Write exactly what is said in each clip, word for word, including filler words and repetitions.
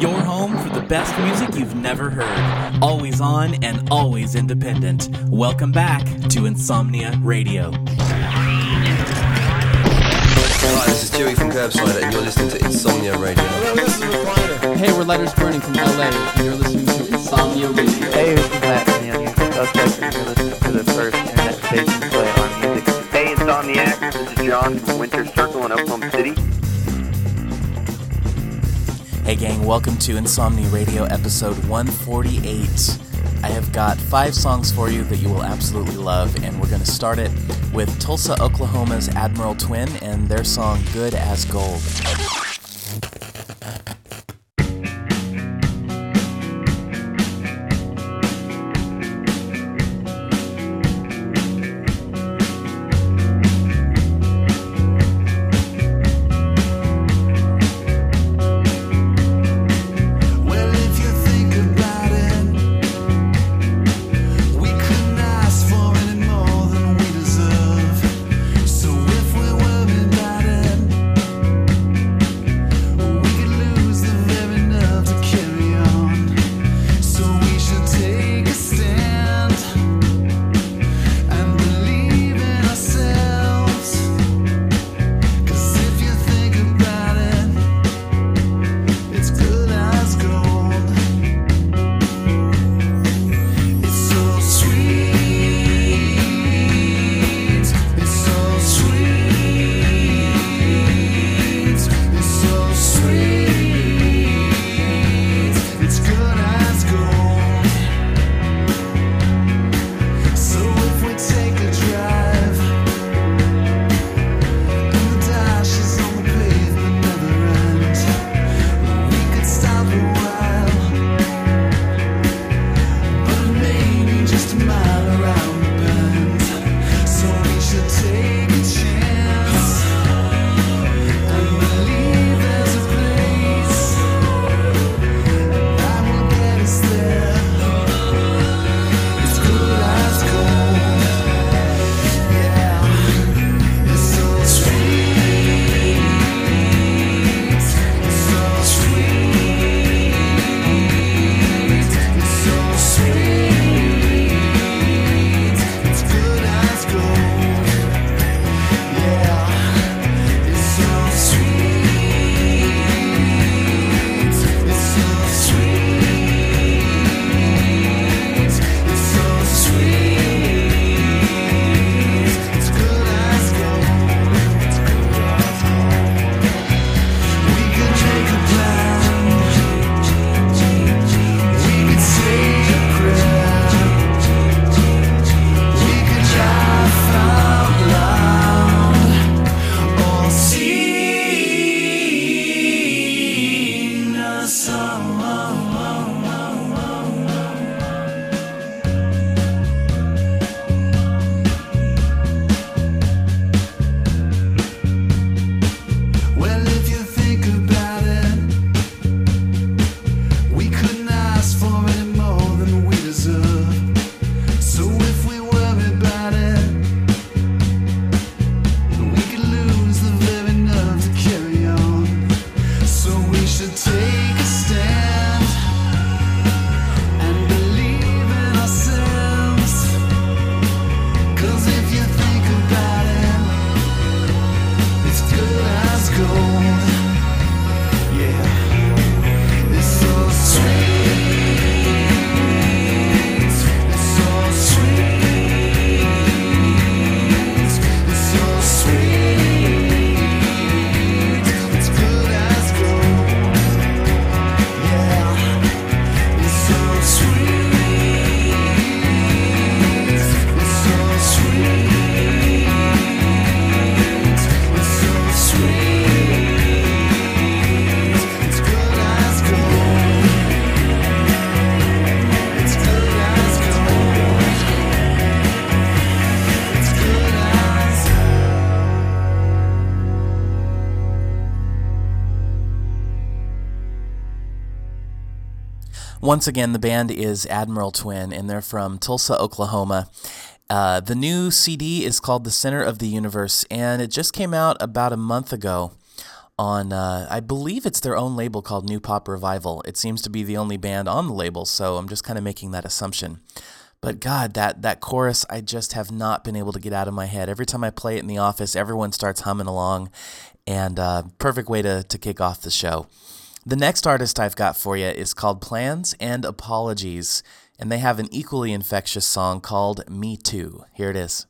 your home for the best music you've never heard. Always on and always independent. Welcome back to Insomnia Radio. Hi, this is Dewey from Curbside, and you're listening to Insomnia Radio. Hey, we're Letters Burning from L A, and you're listening to Insomnia Radio. Hey, this is Matt from the Unusual Suspects, and you're listening to the first internet station to play on music. Hey, Insomniacs, this is John from Winter Circle in Oklahoma City. Hey, gang, welcome to Insomnia Radio episode one forty-eight. I have got five songs for you that you will absolutely love, and we're going to start it with Tulsa, Oklahoma's Admiral Twin and their song Good As Gold. Once again, the band is Admiral Twin, and they're from Tulsa, Oklahoma. Uh, the new C D is called The Center of the Universe, and it just came out about a month ago on, uh, I believe it's their own label called New Pop Revival. It seems to be the only band on the label, so I'm just kind of making that assumption. But God, that, that chorus, I just have not been able to get out of my head. Every time I play it in the office, everyone starts humming along, and uh, perfect way to, to kick off the show. The next artist I've got for you is called Plans and Apologies, and they have an equally infectious song called Me Too. Here it is.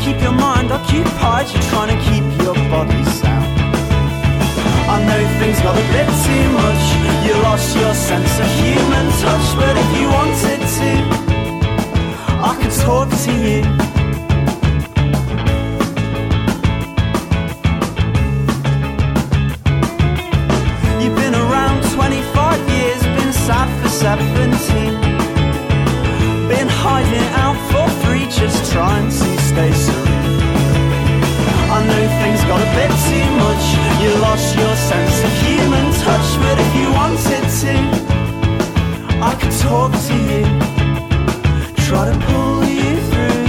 Keep your mind occupied, you're trying to keep your body sound. I know things got a bit too much, you lost your sense of human touch. But if you wanted to, I could talk to you. You've been around twenty-five years, been sad for seventeen. Been hiding out for three, just trying to stay serene. I know things got a bit too much, you lost your sense of human touch. But if you wanted to, I could talk to you, try to pull you through.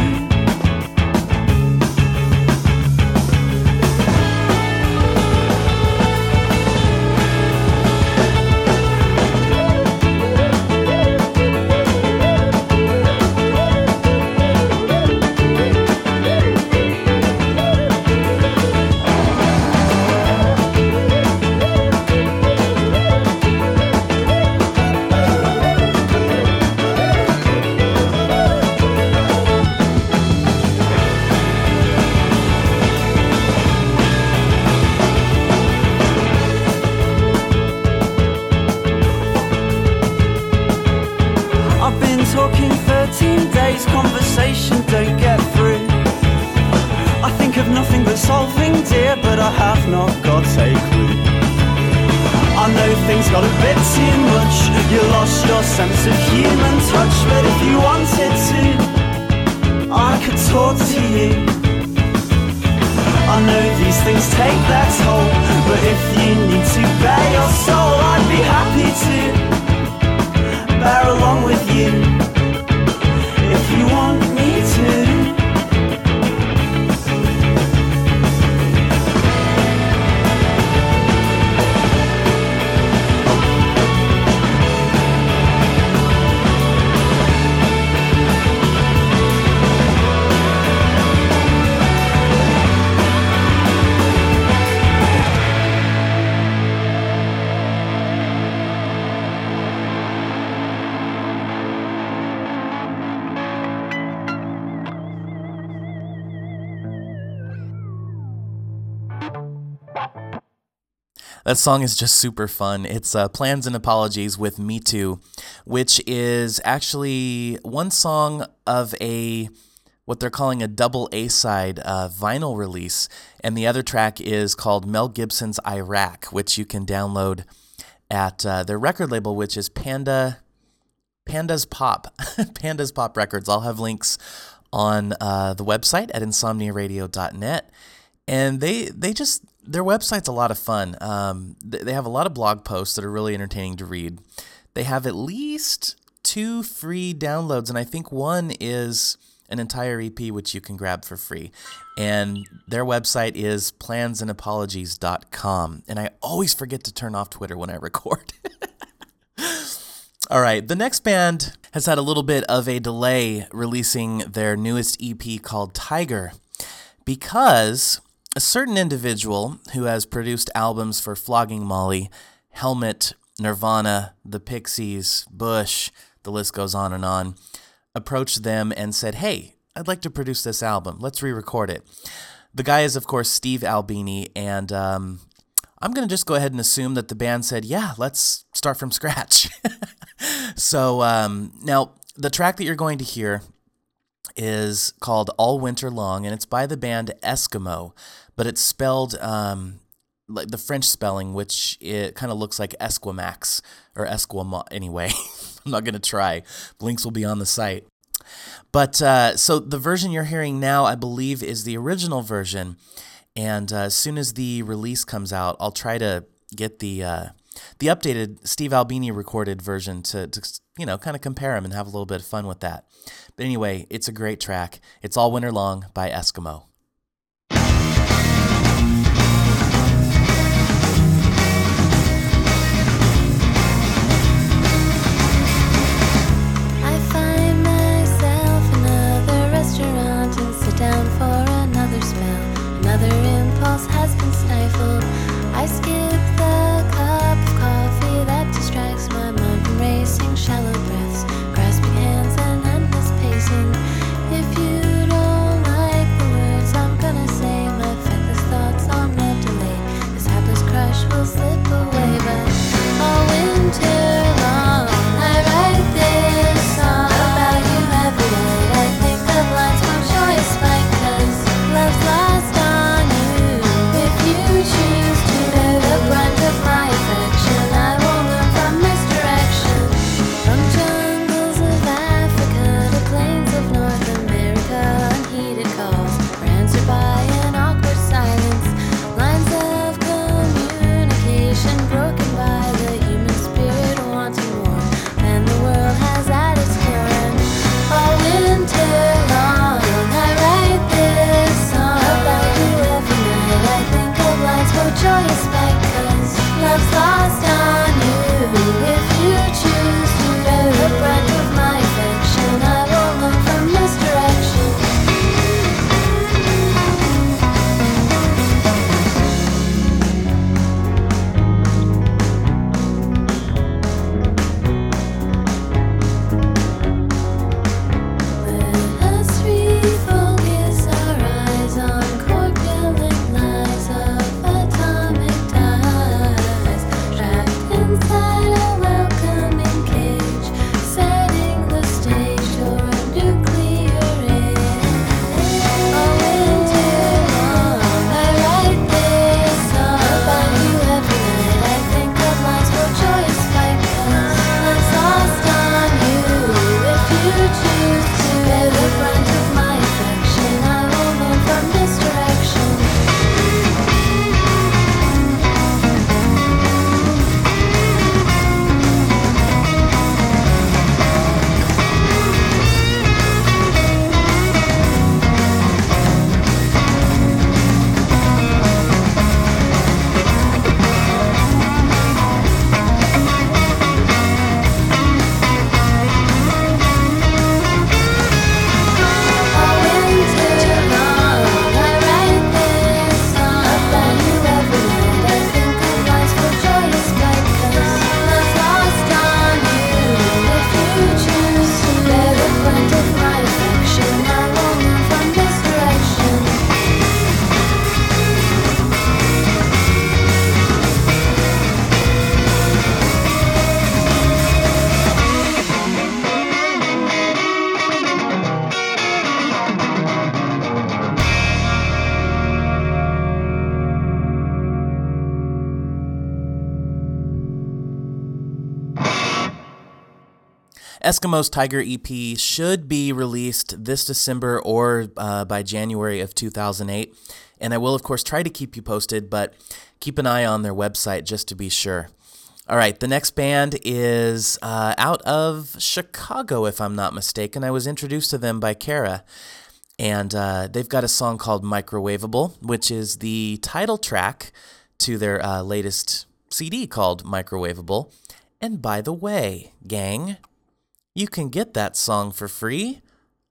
That song is just super fun. It's uh, Plans and Apologies with Me Too, which is actually one song of a, what they're calling a double A-side uh, vinyl release. And the other track is called Mel Gibson's Iraq, which you can download at uh, their record label, which is Panda, Panda's Pop, Panda's Pop Records. I'll have links on uh, the website at insomnia radio dot net. And they they just... Their website's a lot of fun. Um, they have a lot of blog posts that are really entertaining to read. They have at least two free downloads, and I think one is an entire E P which you can grab for free. And their website is plans and apologies dot com. And I always forget to turn off Twitter when I record. All right, the next band has had a little bit of a delay releasing their newest E P called Tiger because... a certain individual who has produced albums for Flogging Molly, Helmet, Nirvana, The Pixies, Bush, the list goes on and on, approached them and said, hey, I'd like to produce this album. Let's re-record it. The guy is, of course, Steve Albini, and um, I'm going to just go ahead and assume that the band said, yeah, let's start from scratch. So um, now the track that you're going to hear is called All Winter Long, and it's by the band Eskimo, but it's spelled um, like the French spelling, which it kind of looks like Esquimax or Esquima. Anyway, I'm not going to try. Links will be on the site. But uh, so the version you're hearing now, I believe, is the original version. And uh, as soon as the release comes out, I'll try to get the uh, the updated Steve Albini recorded version to, to you know, kind of compare them and have a little bit of fun with that. But anyway, it's a great track. It's All Winter Long by Eskimo. Eskimo's Tiger E P should be released this December or uh, by January of two thousand eight. And I will, of course, try to keep you posted, but keep an eye on their website just to be sure. All right, the next band is uh, out of Chicago, if I'm not mistaken. I was introduced to them by Kara. And uh, they've got a song called Microwavable, which is the title track to their uh, latest C D called Microwavable. And by the way, gang, you can get that song for free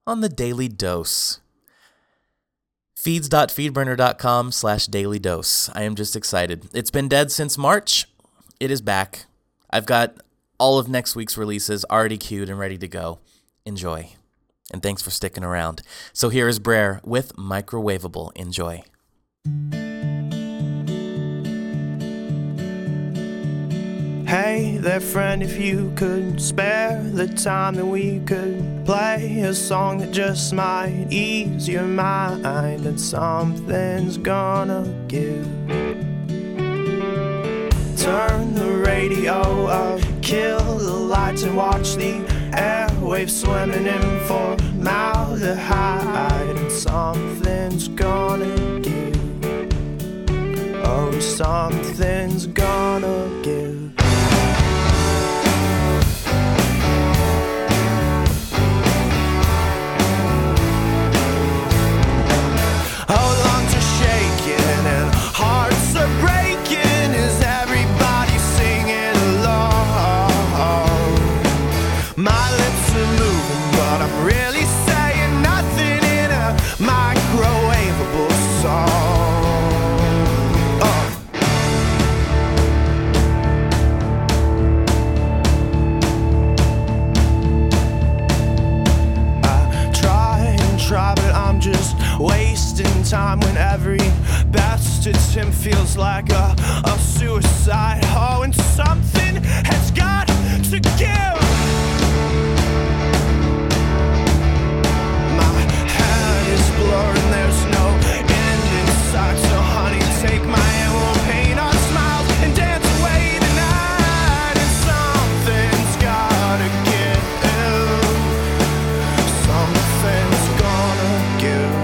on the Daily Dose. feeds.feedburner.com slash Daily Dose. I am just excited. It's been dead since March. It is back. I've got all of next week's releases already queued and ready to go. Enjoy. And thanks for sticking around. So here is Br'er with Microwavable. Enjoy. Hey there, friend, if you could spare the time, then we could play a song that just might ease your mind, and something's gonna give. Turn the radio up, kill the lights and watch the air waves swimming in formaldehyde, and something's gonna give. Oh, something's gonna give. Time when every bastard's hymn feels like a, a suicide. Oh, and something has got to give. My head is blurred and there's no end in sight. So honey, take my hand, we'll paint our smiles and dance away the night. And something's gotta give. Something's gonna give.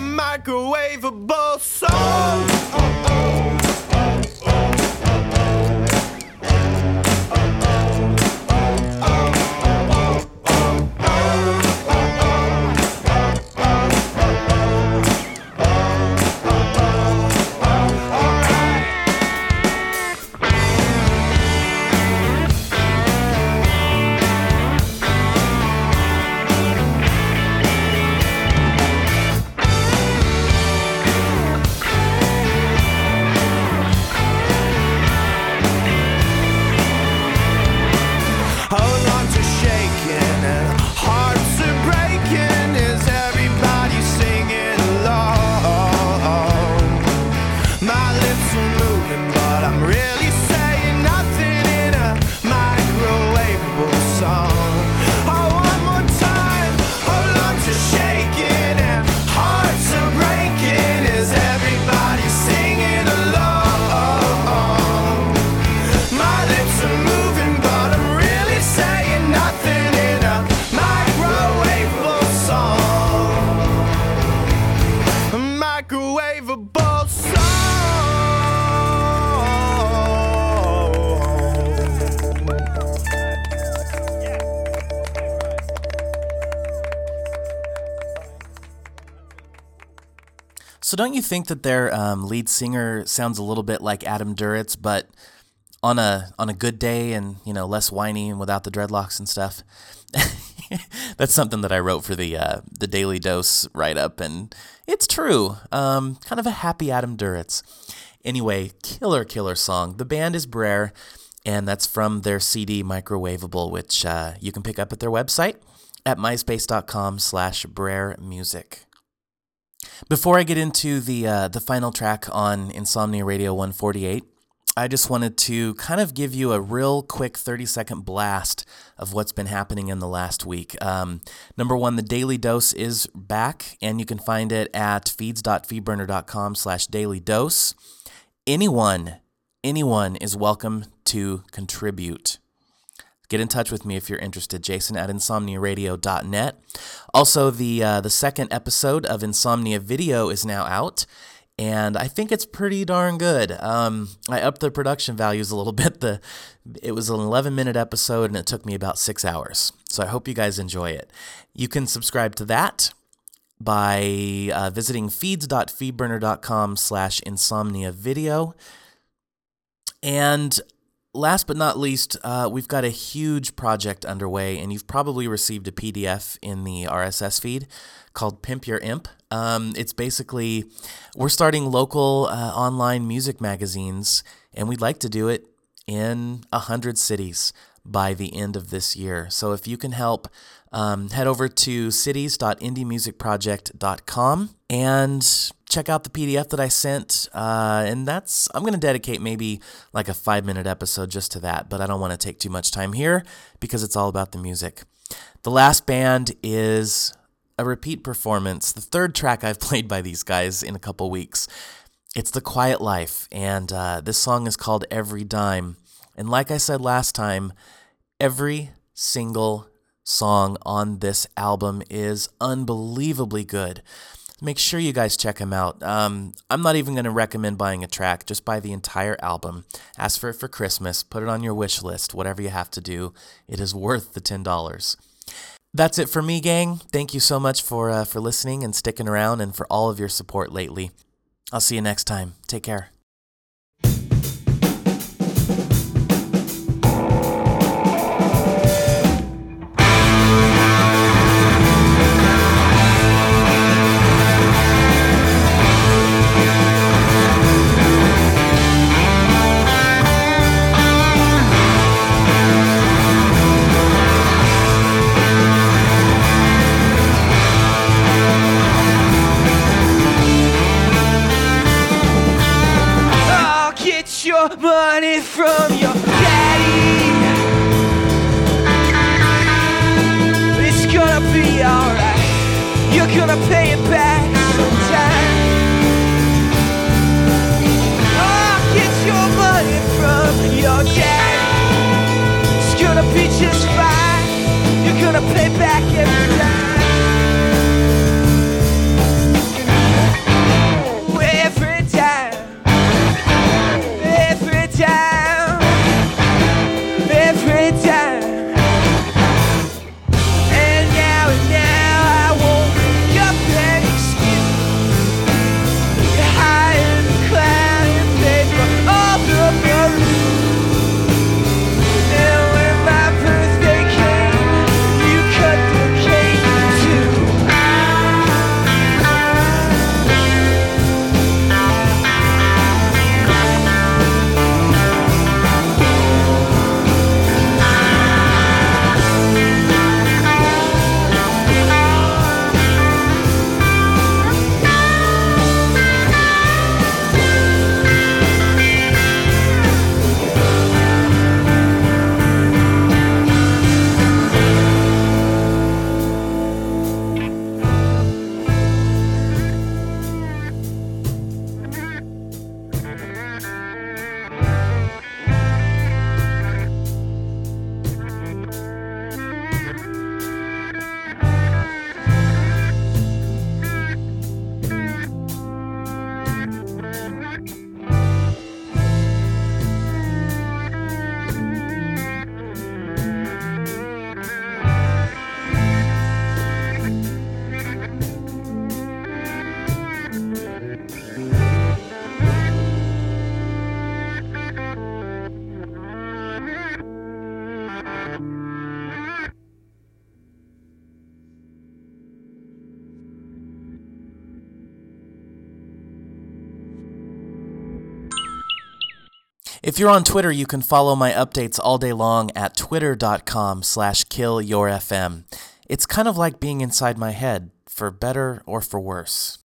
Microwavable song. Oh, oh, oh, oh, oh, So don't you think that their um, lead singer sounds a little bit like Adam Duritz, but on a on a good day and, you know, less whiny and without the dreadlocks and stuff? That's something that I wrote for the uh, the Daily Dose write-up, and it's true. Um, kind of a happy Adam Duritz. Anyway, killer, killer song. The band is Br'er, and that's from their C D Microwavable, which uh, you can pick up at their website at myspace.com slash Br'er Music. Before I get into the uh, the final track on Insomnia Radio one forty-eight, I just wanted to kind of give you a real quick thirty-second blast of what's been happening in the last week. Um, number one, the Daily Dose is back, and you can find it at feeds.feedburner.com slash Daily Dose. Anyone, anyone is welcome to contribute. Get in touch with me if you're interested, Jason at Insomnia Radio dot net. Also, the uh, the second episode of Insomnia Video is now out, and I think it's pretty darn good. Um, I upped the production values a little bit. The It was an eleven-minute episode, and it took me about six hours. So I hope you guys enjoy it. You can subscribe to that by uh, visiting feeds.feedburner.com slash Insomnia Video. And last but not least, uh, we've got a huge project underway, and you've probably received a P D F in the R S S feed called Pimp Your Imp. Um, it's basically, we're starting local uh, online music magazines, and we'd like to do it in one hundred cities by the end of this year. So if you can help, um, head over to cities dot indie music project dot com and check out the P D F that I sent. Uh, and that's, I'm going to dedicate maybe like a five minute episode just to that, but I don't want to take too much time here because it's all about the music. The last band is a repeat performance, the third track I've played by these guys in a couple weeks. It's The Quiet Life, and uh, this song is called Every Dime. And like I said last time, every single song on this album is unbelievably good. Make sure you guys check them out. Um, I'm not even going to recommend buying a track. Just buy the entire album. Ask for it for Christmas. Put it on your wish list. Whatever you have to do, it is worth the ten dollars. That's it for me, gang. Thank you so much for uh, for listening and sticking around and for all of your support lately. I'll see you next time. Take care. Money from your daddy. It's gonna be alright. You're gonna pay it back sometime. Oh, get your money from your daddy. It's gonna be just fine. You're gonna pay back every dime. Every time. If you're on Twitter, you can follow my updates all day long at twitter dot com slash kill your f m. It's kind of like being inside my head, for better or for worse.